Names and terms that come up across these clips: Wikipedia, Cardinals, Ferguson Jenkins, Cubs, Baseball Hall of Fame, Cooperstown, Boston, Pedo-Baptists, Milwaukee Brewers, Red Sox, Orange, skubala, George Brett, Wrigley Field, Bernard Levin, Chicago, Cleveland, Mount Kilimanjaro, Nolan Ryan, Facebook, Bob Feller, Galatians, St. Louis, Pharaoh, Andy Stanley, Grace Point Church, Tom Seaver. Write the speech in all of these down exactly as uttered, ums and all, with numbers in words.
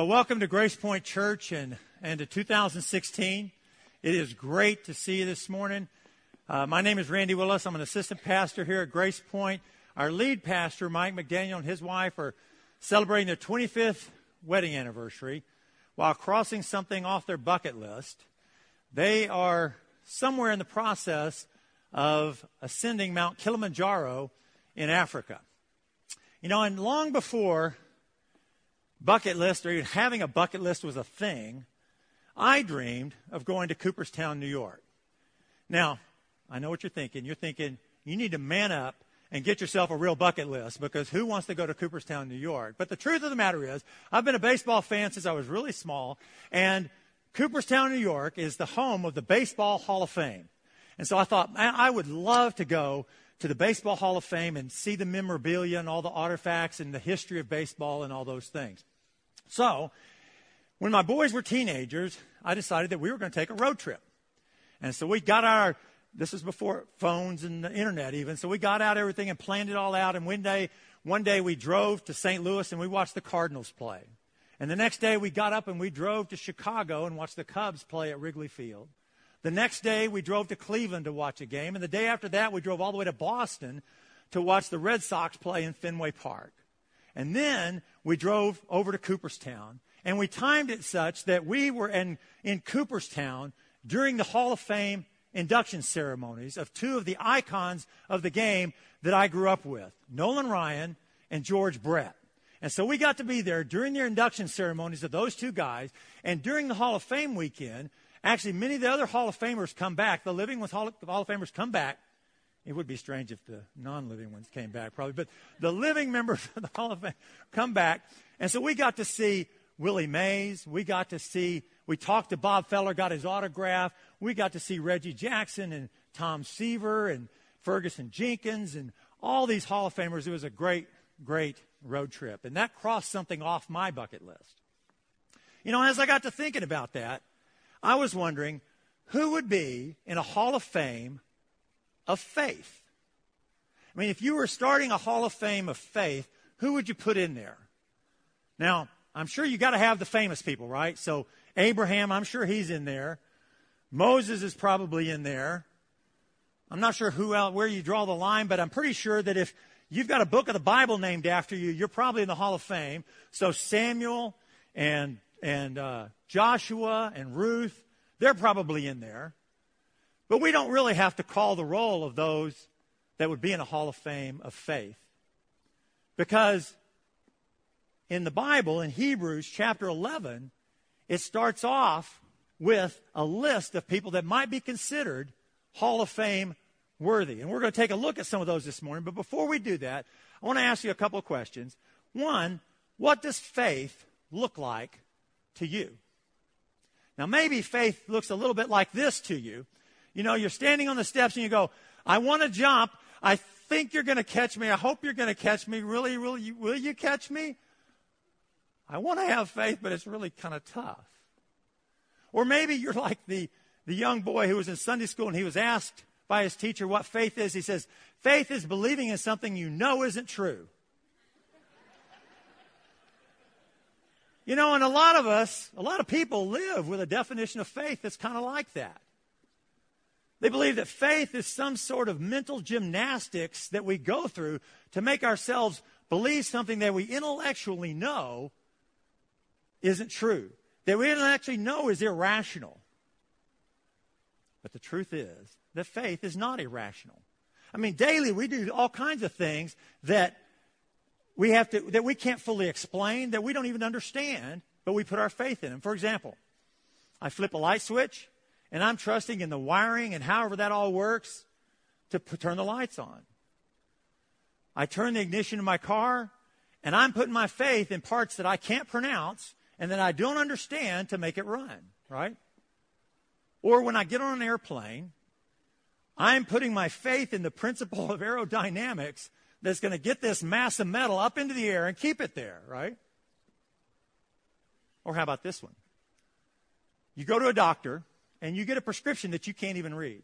Well, welcome to Grace Point Church and, and to two thousand sixteen. It is great to see you this morning. Uh, my name is Randy Willis. I'm an assistant pastor here at Grace Point. Our lead pastor, Mike McDaniel, and his wife are celebrating their twenty-fifth wedding anniversary while crossing something off their bucket list. They are somewhere in the process of ascending Mount Kilimanjaro in Africa. You know, and long before bucket list, or even having a bucket list was a thing, I dreamed of going to Cooperstown, New York. Now, I know what you're thinking. You're thinking, you need to man up and get yourself a real bucket list, because who wants to go to Cooperstown, New York? But the truth of the matter is, I've been a baseball fan since I was really small, and Cooperstown, New York is the home of the Baseball Hall of Fame. And so I thought, man, I would love to go to the Baseball Hall of Fame and see the memorabilia and all the artifacts and the history of baseball and all those things. So when my boys were teenagers, I decided that we were going to take a road trip. And so we got our, this was before phones and the internet even, so we got out everything and planned it all out. And one day, one day we drove to Saint Louis and we watched the Cardinals play. And the next day we got up and we drove to Chicago and watched the Cubs play at Wrigley Field. The next day we drove to Cleveland to watch a game. And the day after that we drove all the way to Boston to watch the Red Sox play in Fenway Park. And then we drove over to Cooperstown, and we timed it such that we were in, in Cooperstown during the Hall of Fame induction ceremonies of two of the icons of the game that I grew up with, Nolan Ryan and George Brett. And so we got to be there during their induction ceremonies of those two guys, and during the Hall of Fame weekend, actually many of the other Hall of Famers come back, the living ones, Hall of, Hall of Famers come back. It would be strange if the non-living ones came back probably, but the living members of the Hall of Fame come back. And so we got to see Willie Mays. We got to see, we talked to Bob Feller, got his autograph. We got to see Reggie Jackson and Tom Seaver and Ferguson Jenkins and all these Hall of Famers. It was a great, great road trip. And that crossed something off my bucket list. You know, as I got to thinking about that, I was wondering who would be in a Hall of Fame of faith. I mean, if you were starting a Hall of Fame of faith, who would you put in there? Now, I'm sure you got to have the famous people, right? So Abraham, I'm sure he's in there. Moses is probably in there. I'm not sure who else, where you draw the line, but I'm pretty sure that if you've got a book of the Bible named after you, you're probably in the Hall of Fame. So Samuel and and uh, Joshua and Ruth, they're probably in there. But we don't really have to call the roll of those that would be in a Hall of Fame of faith. Because in the Bible, in Hebrews chapter eleven, it starts off with a list of people that might be considered Hall of Fame worthy. And we're going to take a look at some of those this morning. But before we do that, I want to ask you a couple of questions. One, what does faith look like to you? Now, maybe faith looks a little bit like this to you. You know, you're standing on the steps and you go, I want to jump. I think you're going to catch me. I hope you're going to catch me. Really, really, you, will you catch me? I want to have faith, but it's really kind of tough. Or maybe you're like the, the young boy who was in Sunday school and he was asked by his teacher what faith is. He says, faith is believing in something you know isn't true. You know, and a lot of us, a lot of people live with a definition of faith that's kind of like that. They believe that faith is some sort of mental gymnastics that we go through to make ourselves believe something that we intellectually know isn't true, that we intellectually know is irrational. But the truth is that faith is not irrational. I mean, daily we do all kinds of things that we have to, that we can't fully explain, that we don't even understand, but we put our faith in them. For example, I flip a light switch, and I'm trusting in the wiring and however that all works to p- turn the lights on. I turn the ignition in my car, and I'm putting my faith in parts that I can't pronounce and that I don't understand to make it run, right? Or when I get on an airplane, I'm putting my faith in the principle of aerodynamics that's going to get this mass of metal up into the air and keep it there, right? Or how about this one? You go to a doctor, and you get a prescription that you can't even read.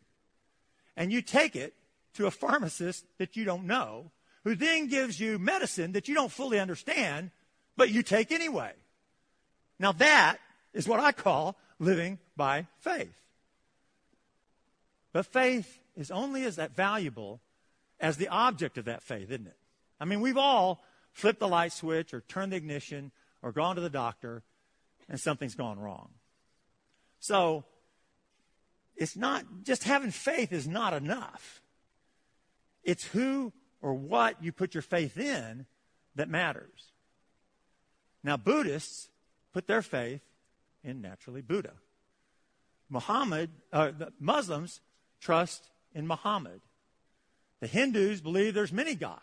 And you take it to a pharmacist that you don't know, who then gives you medicine that you don't fully understand, but you take anyway. Now that is what I call living by faith. But faith is only as that valuable as the object of that faith, isn't it? I mean, we've all flipped the light switch or turned the ignition or gone to the doctor and something's gone wrong. So it's not just having faith is not enough. It's who or what you put your faith in that matters. Now, Buddhists put their faith in naturally Buddha. Muhammad, uh, the Muslims trust in Muhammad. The Hindus believe there's many gods.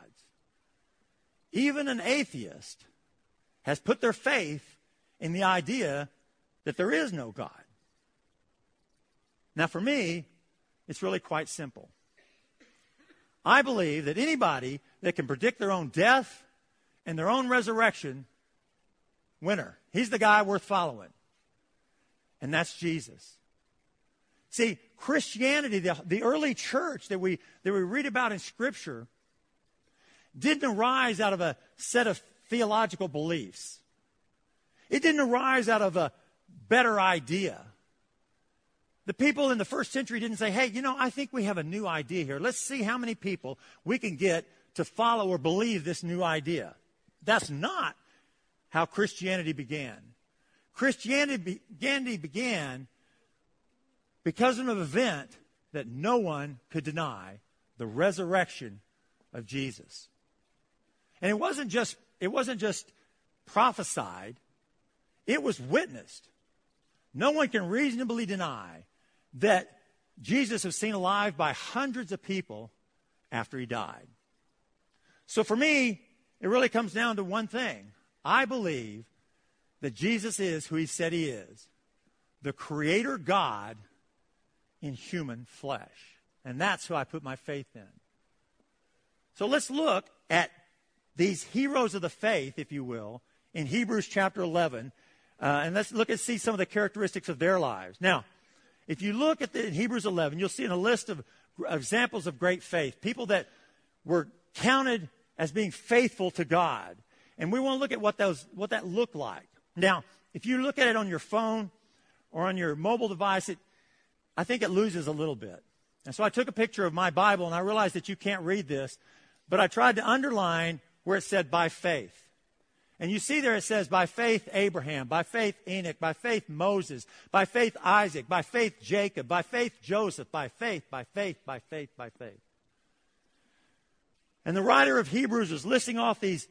Even an atheist has put their faith in the idea that there is no God. Now, for me, it's really quite simple. I believe that anybody that can predict their own death and their own resurrection, winner. He's the guy worth following. And that's Jesus. See, Christianity, the, the early church that we, that we read about in Scripture, didn't arise out of a set of theological beliefs. It didn't arise out of a better idea. The people in the first century didn't say, hey, you know, I think we have a new idea here. Let's see how many people we can get to follow or believe this new idea. That's not how Christianity began. Christianity began because of an event that no one could deny, the resurrection of Jesus. And it wasn't just, it wasn't just prophesied, it was witnessed. No one can reasonably deny that Jesus was seen alive by hundreds of people after he died. So for me, it really comes down to one thing. I believe that Jesus is who he said he is, the creator God in human flesh. And that's who I put my faith in. So let's look at these heroes of the faith, if you will, in Hebrews chapter eleven. Uh, and let's look and see some of the characteristics of their lives. Now, if you look at the, in Hebrews eleven, you'll see in a list of examples of great faith, people that were counted as being faithful to God. And we want to look at what those, what that looked like. Now, if you look at it on your phone or on your mobile device, it, I think it loses a little bit. And so I took a picture of my Bible, and I realized that you can't read this, but I tried to underline where it said by faith. And you see there it says, by faith, Abraham, by faith, Enoch, by faith, Moses, by faith, Isaac, by faith, Jacob, by faith, Joseph, by faith, by faith, by faith, by faith. And the writer of Hebrews is listing off these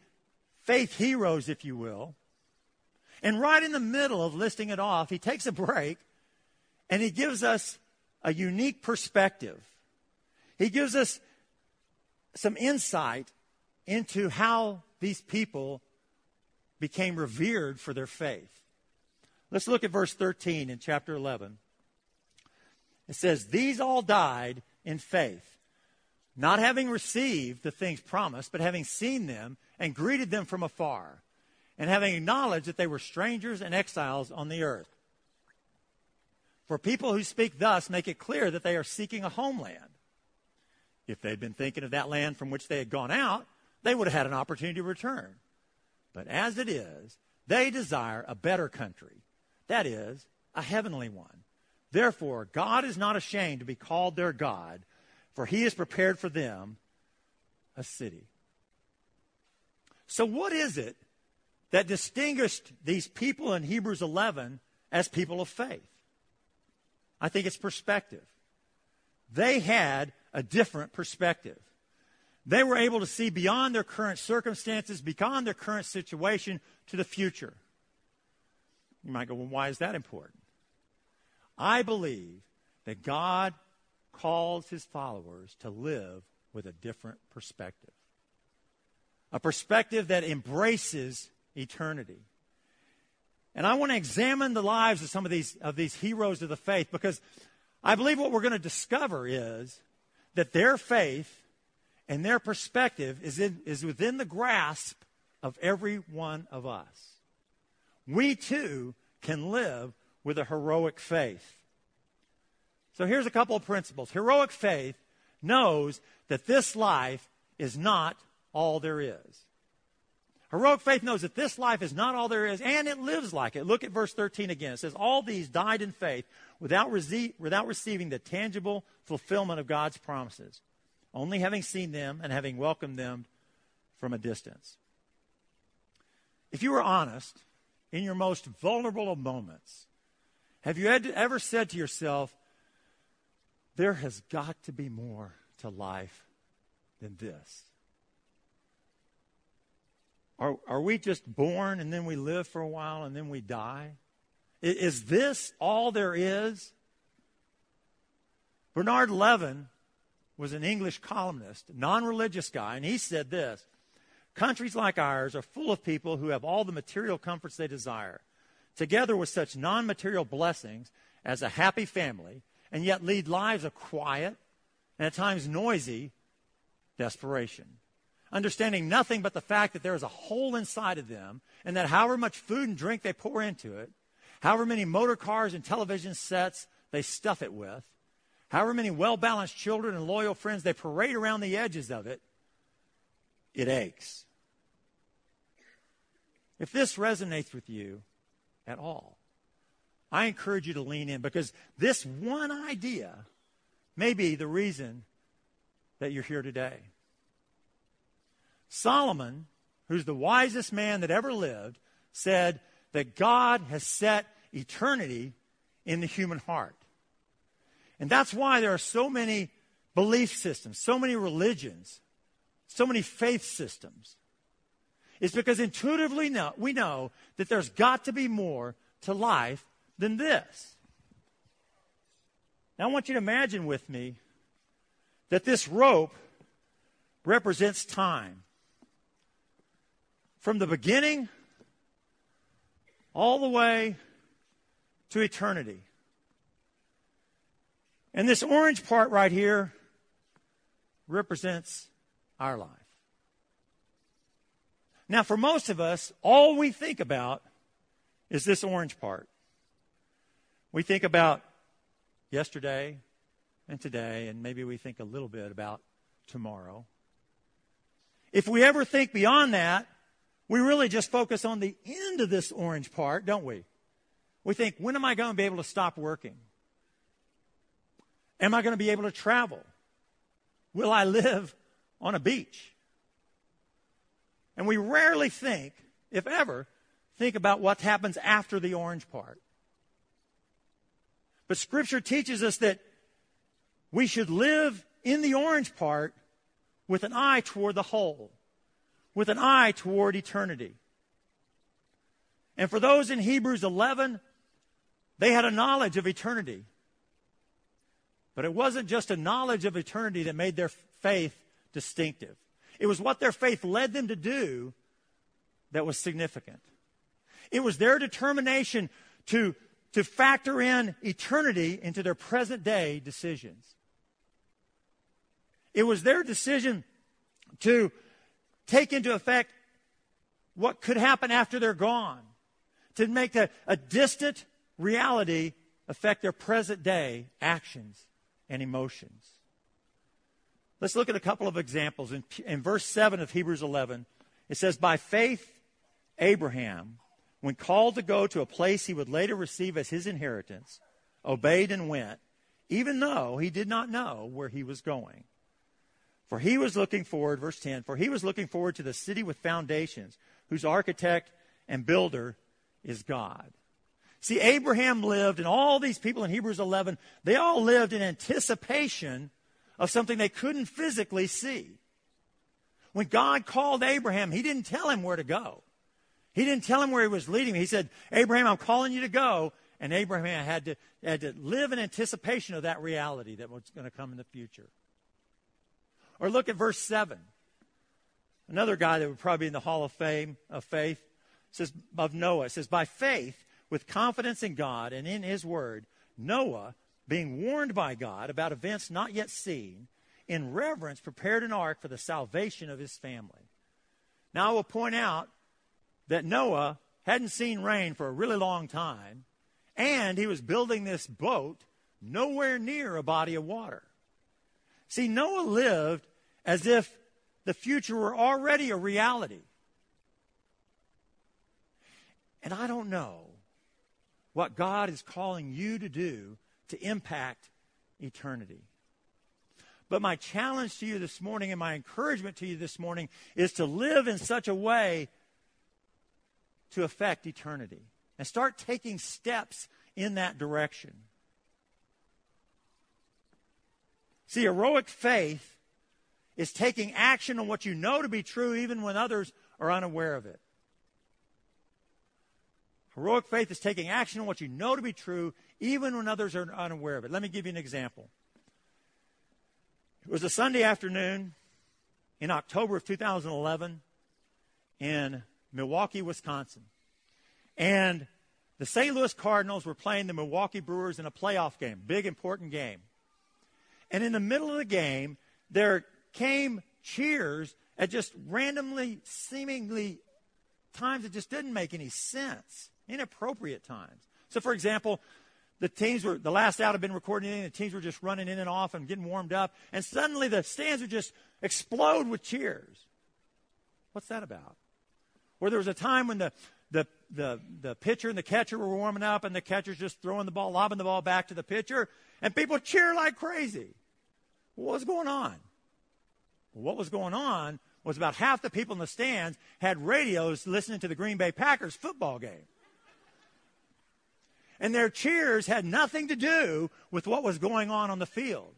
faith heroes, if you will. And right in the middle of listing it off, he takes a break and he gives us a unique perspective. He gives us some insight into how these people became revered for their faith. Let's look at verse thirteen in chapter eleven. It says, these all died in faith, not having received the things promised, but having seen them and greeted them from afar, and having acknowledged that they were strangers and exiles on the earth. For people who speak thus make it clear that they are seeking a homeland. If they'd been thinking of that land from which they had gone out, they would have had an opportunity to return. But as it is, they desire a better country, that is, a heavenly one. Therefore, God is not ashamed to be called their God, for he has prepared for them a city. So what is it that distinguished these people in Hebrews eleven as people of faith? I think it's perspective. They had a different perspective. They were able to see beyond their current circumstances, beyond their current situation, to the future. You might go, well, why is that important? I believe that God calls his followers to live with a different perspective, a perspective that embraces eternity. And I want to examine the lives of some of these, of these heroes of the faith, because I believe what we're going to discover is that their faith and their perspective is, in, is within the grasp of every one of us. We too can live with a heroic faith. So here's a couple of principles. Heroic faith knows that this life is not all there is. Heroic faith knows that this life is not all there is, and it lives like it. Look at verse thirteen again. It says, all these died in faith without, rece- without receiving the tangible fulfillment of God's promises, only having seen them and having welcomed them from a distance. If you were honest, in your most vulnerable of moments, have you had ever said to yourself, there has got to be more to life than this? Are, are we just born and then we live for a while and then we die? Is, is this all there is? Bernard Levin was an English columnist, non-religious guy, and he said this: countries like ours are full of people who have all the material comforts they desire, together with such non-material blessings as a happy family, and yet lead lives of quiet and at times noisy desperation, understanding nothing but the fact that there is a hole inside of them, and that however much food and drink they pour into it, however many motor cars and television sets they stuff it with, however many well-balanced children and loyal friends they parade around the edges of it, it aches. If this resonates with you at all, I encourage you to lean in, because this one idea may be the reason that you're here today. Solomon, who's the wisest man that ever lived, said that God has set eternity in the human heart. And that's why there are so many belief systems, so many religions, so many faith systems. It's because intuitively know, we know that there's got to be more to life than this. Now I want you to imagine with me that this rope represents time. From the beginning all the way to eternity. And this orange part right here represents our life. Now, for most of us, all we think about is this orange part. We think about yesterday and today, and maybe we think a little bit about tomorrow. If we ever think beyond that, we really just focus on the end of this orange part, don't we? We think, when am I going to be able to stop working? Am I going to be able to travel? Will I live on a beach? And we rarely think, if ever, think about what happens after the orange part. But Scripture teaches us that we should live in the orange part with an eye toward the whole, with an eye toward eternity. And for those in Hebrews eleven, they had a knowledge of eternity. But it wasn't just a knowledge of eternity that made their faith distinctive. It was what their faith led them to do that was significant. It was their determination to, to factor in eternity into their present day decisions. It was their decision to take into effect what could happen after they're gone, to make a, a distant reality affect their present day actions and emotions. Let's look at a couple of examples. In, in verse seven of Hebrews eleven, it says, by faith, Abraham, when called to go to a place he would later receive as his inheritance, obeyed and went, even though he did not know where he was going. For he was looking forward, verse ten, for he was looking forward to the city with foundations, whose architect and builder is God. See, Abraham lived, and all these people in Hebrews eleven, they all lived in anticipation of something they couldn't physically see. When God called Abraham, he didn't tell him where to go. He didn't tell him where he was leading. He said, Abraham, I'm calling you to go. And Abraham had to, had to live in anticipation of that reality that was going to come in the future. Or look at verse seven. Another guy that would probably be in the Hall of Fame of faith, says of Noah. It says, by faith, with confidence in God and in his word, Noah, being warned by God about events not yet seen, in reverence prepared an ark for the salvation of his family. Now I will point out that Noah hadn't seen rain for a really long time, and he was building this boat nowhere near a body of water. See, Noah lived as if the future were already a reality. And I don't know what God is calling you to do to impact eternity. But my challenge to you this morning and my encouragement to you this morning is to live in such a way to affect eternity. And start taking steps in that direction. See, heroic faith is taking action on what you know to be true even when others are unaware of it. Heroic faith is taking action on what you know to be true even when others are unaware of it. Let me give you an example. It was a Sunday afternoon in October of two thousand eleven in Milwaukee, Wisconsin. And the Saint Louis Cardinals were playing the Milwaukee Brewers in a playoff game, big, important game. And in the middle of the game, there came cheers at just randomly, seemingly times that just didn't make any sense, inappropriate times. So, for example, the teams were, the last out had been recorded in, the teams were just running in and off and getting warmed up, and suddenly the stands would just explode with cheers. What's that about? Or there was a time when the The, the the pitcher and the catcher were warming up, and the catcher's just throwing the ball, lobbing the ball back to the pitcher, and people cheer like crazy. What was going on? Well, what was going on was about half the people in the stands had radios listening to the Green Bay Packers football game. And their cheers had nothing to do with what was going on on the field.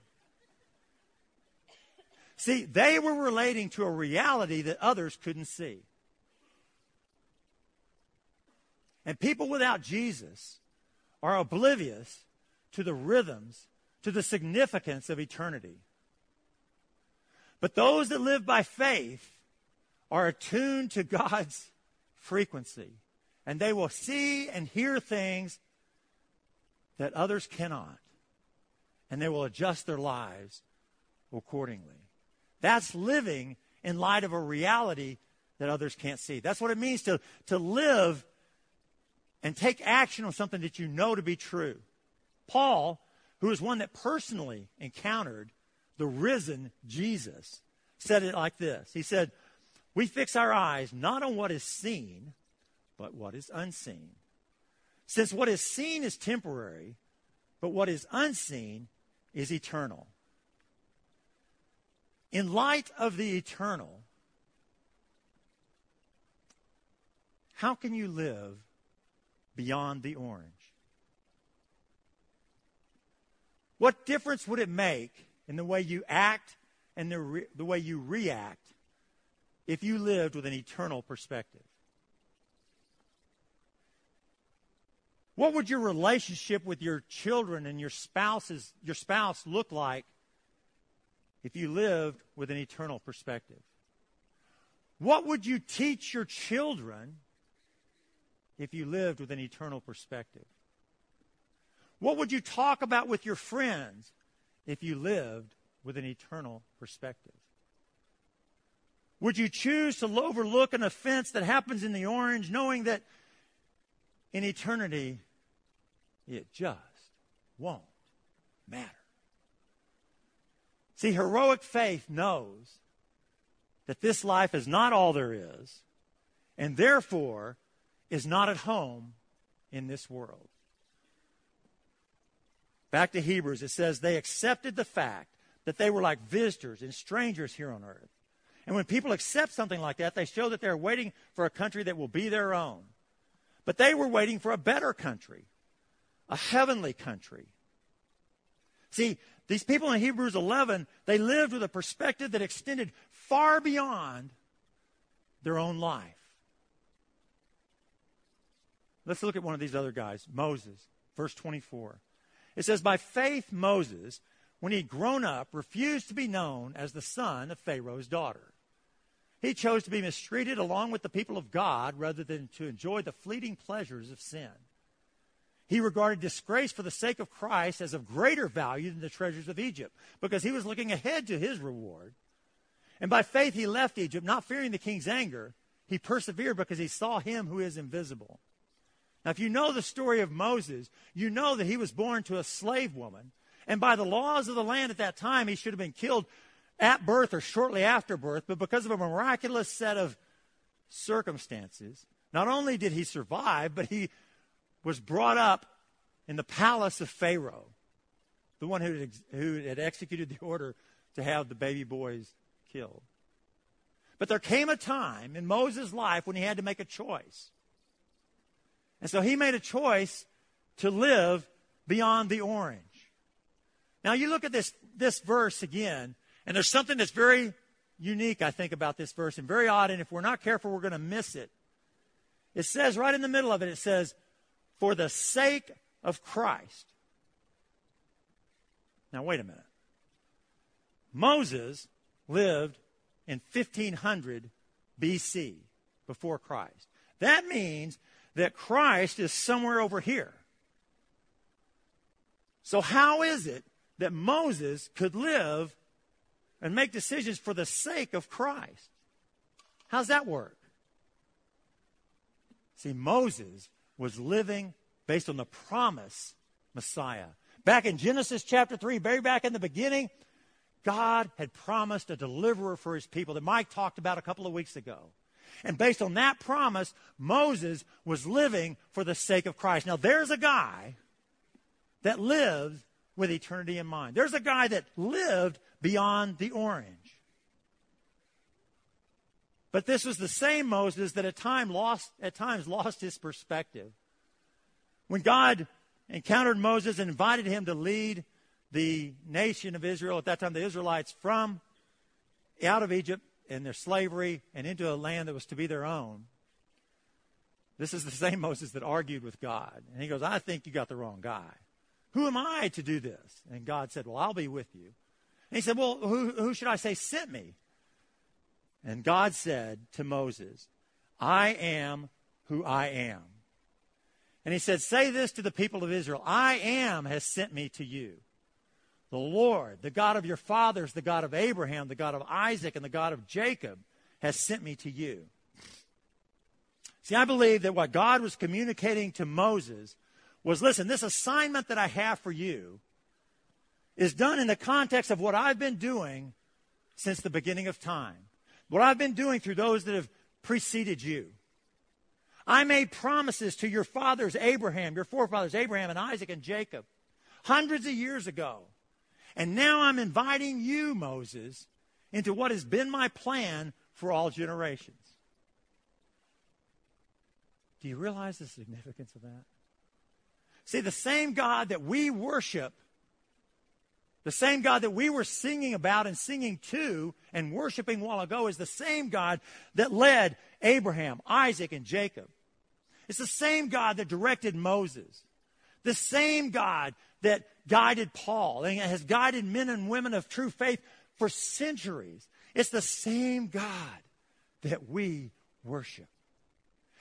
See, they were relating to a reality that others couldn't see. And people without Jesus are oblivious to the rhythms, to the significance of eternity. But those that live by faith are attuned to God's frequency, and they will see and hear things that others cannot, and they will adjust their lives accordingly. That's living in light of a reality that others can't see. That's what it means to, to live and take action on something that you know to be true. Paul, who is one that personally encountered the risen Jesus, said it like this. He said, "We fix our eyes not on what is seen, but what is unseen. Since what is seen is temporary, but what is unseen is eternal." In light of the eternal, how can you live beyond the orange? What difference would it make in the way you act and the, re- the way you react if you lived with an eternal perspective? What would your relationship with your children and your spouses, your spouse look like if you lived with an eternal perspective? What would you teach your children if you lived with an eternal perspective? What would you talk about with your friends if you lived with an eternal perspective? Would you choose to overlook an offense that happens in the orange, knowing that in eternity it just won't matter? See, heroic faith knows that this life is not all there is, and therefore is not at home in this world. Back to Hebrews, it says, they accepted the fact that they were like visitors and strangers here on earth. And when people accept something like that, they show that they're waiting for a country that will be their own. But they were waiting for a better country, a heavenly country. See, these people in Hebrews eleven, they lived with a perspective that extended far beyond their own life. Let's look at one of these other guys, Moses, verse twenty-four. It says, by faith Moses, when he'd grown up, refused to be known as the son of Pharaoh's daughter. He chose to be mistreated along with the people of God rather than to enjoy the fleeting pleasures of sin. He regarded disgrace for the sake of Christ as of greater value than the treasures of Egypt, because he was looking ahead to his reward. And by faith he left Egypt, not fearing the king's anger. He persevered because he saw him who is invisible. Now, if you know the story of Moses, you know that he was born to a slave woman. And by the laws of the land at that time, he should have been killed at birth or shortly after birth. But because of a miraculous set of circumstances, Not only did he survive, but he was brought up in the palace of Pharaoh, the one who had, who had executed the order to have the baby boys killed. But there came a time in Moses' life when he had to make a choice. And so he made a choice to live beyond the orange. Now you look at this, this verse again, and there's something that's very unique, I think, about this verse, and very odd, and if we're not careful, we're going to miss it. It says right in the middle of it, it says, for the sake of Christ. Now, wait a minute. Moses lived in fifteen hundred B C, before Christ. That means that Christ is somewhere over here. So how is it that Moses could live and make decisions for the sake of Christ? How's that work? See, Moses was living based on the promise Messiah. Back in Genesis chapter three, very back in the beginning, God had promised a deliverer for his people that Mike talked about a couple of weeks ago. And based on that promise, Moses was living for the sake of Christ. Now, there's a guy that lived with eternity in mind. There's a guy that lived beyond the orange. But this was the same Moses that at, time lost, at times lost his perspective. When God encountered Moses and invited him to lead the nation of Israel, at that time the Israelites, from out of Egypt and their slavery and into a land that was to be their own, this is the same Moses that argued with God. And he goes, I think you got the wrong guy. Who am I to do this? And God said, well, I'll be with you. And he said, well, who, who should I say sent me? And God said to Moses, I am who I am. And he said, say this to the people of Israel, I am has sent me to you. The Lord, the God of your fathers, the God of Abraham, the God of Isaac, and the God of Jacob has sent me to you. See, I believe that what God was communicating to Moses was, listen, this assignment that I have for you is done in the context of what I've been doing since the beginning of time, what I've been doing through those that have preceded you. I made promises to your fathers, Abraham, your forefathers, Abraham and Isaac and Jacob, hundreds of years ago. And now I'm inviting you, Moses, into what has been my plan for all generations. Do you realize the significance of that? See, the same God that we worship, the same God that we were singing about and singing to and worshiping a while ago is the same God that led Abraham, Isaac, and Jacob. It's the same God that directed Moses. The same God that guided Paul and has guided men and women of true faith for centuries. It's the same God that we worship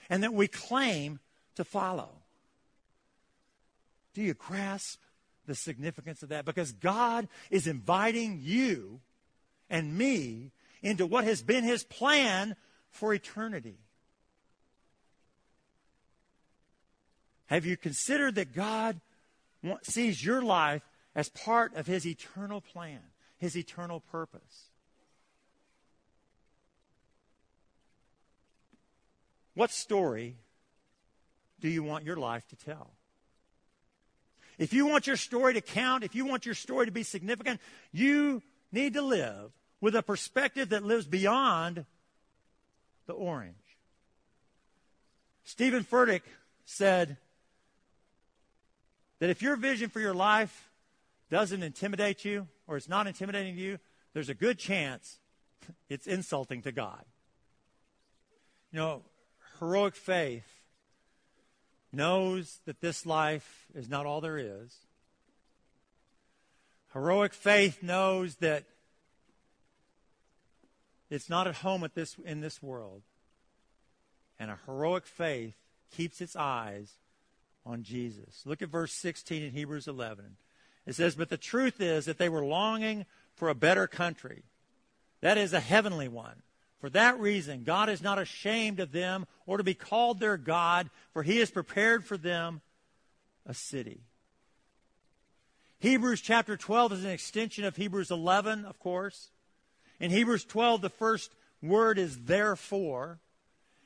and that we claim to follow. Do you grasp the significance of that? Because God is inviting you and me into what has been his plan for eternity. Have you considered that God sees your life as part of his eternal plan, his eternal purpose? What story do you want your life to tell? If you want your story to count, if you want your story to be significant, you need to live with a perspective that lives beyond the orange. Stephen Furtick said that if your vision for your life doesn't intimidate you, or it's not intimidating to you, there's a good chance it's insulting to God. You know, heroic faith knows that this life is not all there is. Heroic faith knows that it's not at home at this, in this world. And a heroic faith keeps its eyes on Jesus. Look at verse sixteen in Hebrews eleven. It says, but the truth is that they were longing for a better country, that is, a heavenly one. For that reason, God is not ashamed of them or to be called their God, for he has prepared for them a city. Hebrews chapter twelve is an extension of Hebrews eleven, of course. In Hebrews twelve, the first word is therefore.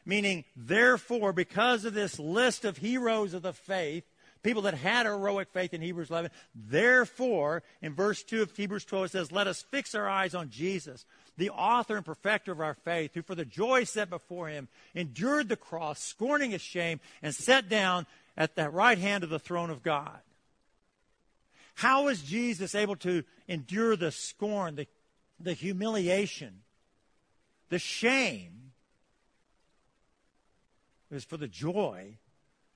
meaning therefore, because of this list of heroes of the faith, people that had heroic faith in Hebrews eleven, therefore, in verse two of Hebrews twelve, it says, let us fix our eyes on Jesus, the author and perfecter of our faith, who for the joy set before him endured the cross, scorning his shame, and sat down at the right hand of the throne of God. How is Jesus able to endure the scorn, the, the humiliation, the shame? It was for the joy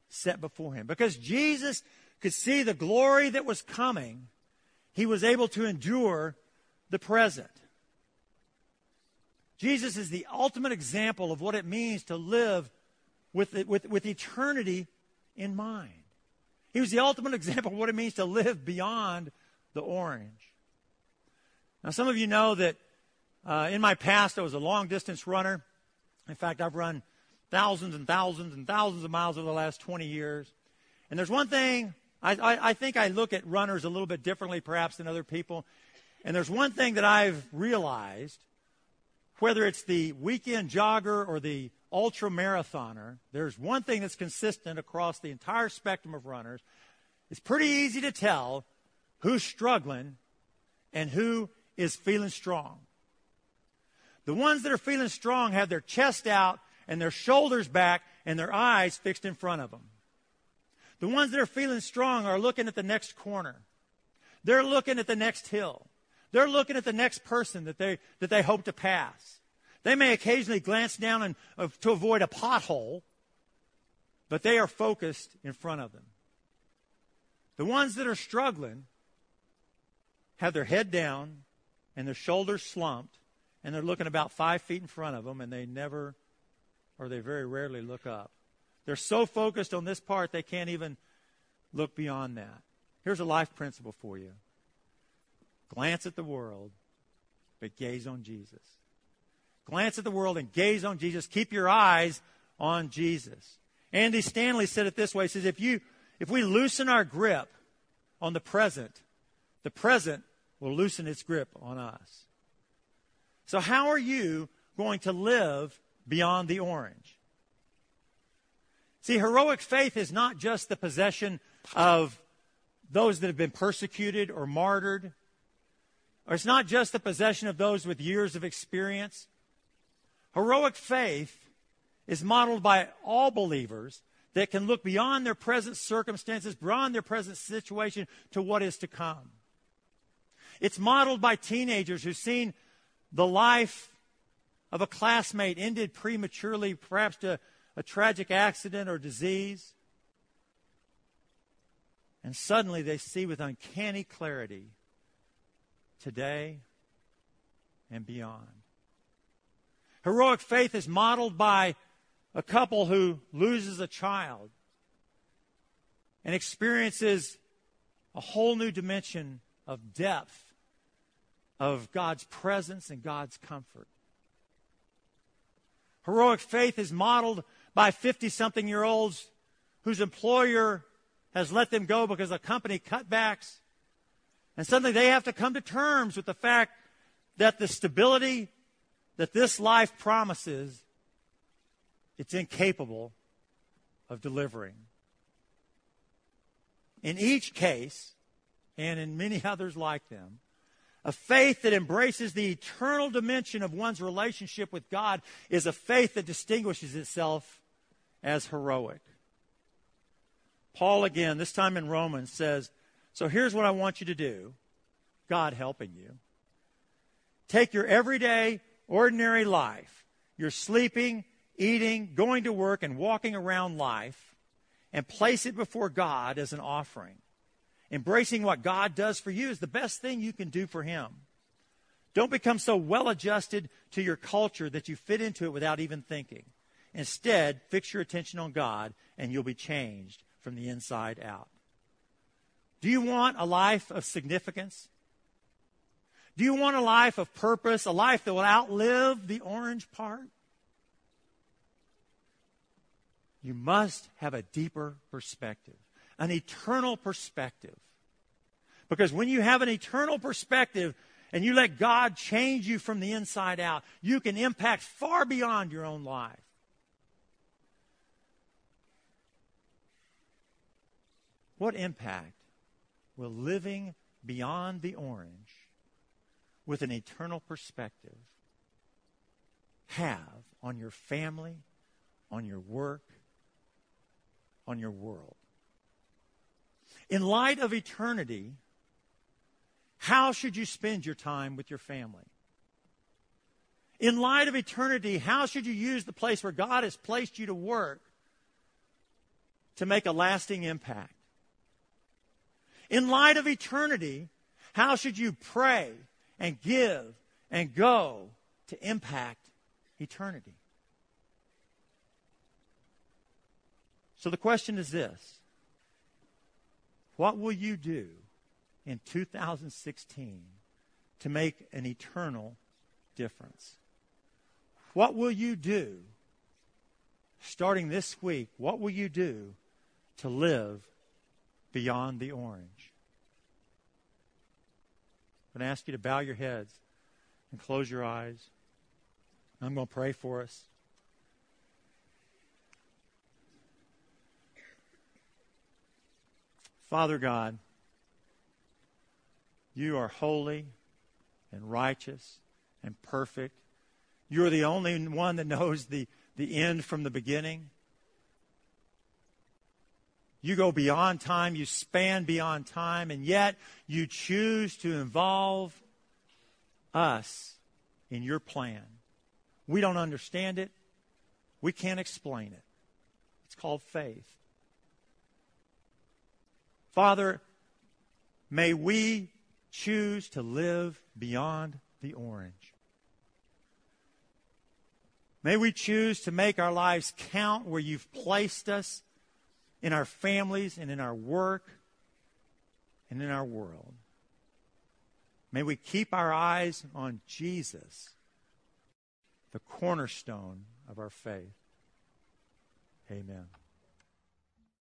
set before him. Because Jesus could see the glory that was coming, he was able to endure the present. Jesus is the ultimate example of what it means to live with, with, with eternity in mind. He was the ultimate example of what it means to live beyond the orange. Now, some of you know that uh, in my past, I was a long-distance runner. In fact, I've run thousands and thousands and thousands of miles over the last twenty years. And there's one thing, I, I, I think I look at runners a little bit differently perhaps than other people. And there's one thing that I've realized, whether it's the weekend jogger or the ultra marathoner, there's one thing that's consistent across the entire spectrum of runners. It's pretty easy to tell who's struggling and who is feeling strong. The ones that are feeling strong have their chest out and their shoulders back and their eyes fixed in front of them. The ones that are feeling strong are looking at the next corner. They're looking at the next hill. They're looking at the next person that they that they hope to pass. They may occasionally glance down and, uh, to avoid a pothole, but they are focused in front of them. The ones that are struggling have their head down and their shoulders slumped, and they're looking about five feet in front of them, and they never, or they very rarely look up. They're so focused on this part, they can't even look beyond that. Here's a life principle for you. Glance at the world, but gaze on Jesus. Glance at the world and gaze on Jesus. Keep your eyes on Jesus. Andy Stanley said it this way. He says, if you, if we loosen our grip on the present, the present will loosen its grip on us. So how are you going to live beyond the orange? See, heroic faith is not just the possession of those that have been persecuted or martyred, or it's not just the possession of those with years of experience. Heroic faith is modeled by all believers that can look beyond their present circumstances, beyond their present situation, to what is to come. It's modeled by teenagers who've seen the life of a classmate ended prematurely, perhaps to a tragic accident or disease. And suddenly they see with uncanny clarity today and beyond. Heroic faith is modeled by a couple who loses a child and experiences a whole new dimension of depth of God's presence and God's comfort. Heroic faith is modeled by fifty-something-year-olds whose employer has let them go because of company cutbacks, and suddenly they have to come to terms with the fact that the stability that this life promises, it's incapable of delivering. In each case, and in many others like them, a faith that embraces the eternal dimension of one's relationship with God is a faith that distinguishes itself as heroic. Paul, again, this time in Romans, says, so here's what I want you to do, God helping you. Take your everyday ordinary life, your sleeping, eating, going to work, and walking around life, and place it before God as an offering. Embracing what God does for you is the best thing you can do for him. Don't become so well-adjusted to your culture that you fit into it without even thinking. Instead, fix your attention on God, and you'll be changed from the inside out. Do you want a life of significance? Do you want a life of purpose, a life that will outlive the orange part? You must have a deeper perspective, an eternal perspective. Because when you have an eternal perspective and you let God change you from the inside out, you can impact far beyond your own life. What impact will living beyond the orange with an eternal perspective have on your family, on your work, on your world? In light of eternity, how should you spend your time with your family? In light of eternity, how should you use the place where God has placed you to work to make a lasting impact? In light of eternity, how should you pray and give and go to impact eternity? So the question is this: what will you do in two thousand sixteen to make an eternal difference? What will you do, starting this week, what will you do to live beyond the orange? I'm going to ask you to bow your heads and close your eyes. I'm going to pray for us. Father God, you are holy and righteous and perfect. You are the only one that knows the, the end from the beginning. You go beyond time. You span beyond time. And yet you choose to involve us in your plan. We don't understand it. We can't explain it. It's called faith. Father, may we choose to live beyond the orange. May we choose to make our lives count where you've placed us, in our families and in our work and in our world. May we keep our eyes on Jesus, the cornerstone of our faith. Amen.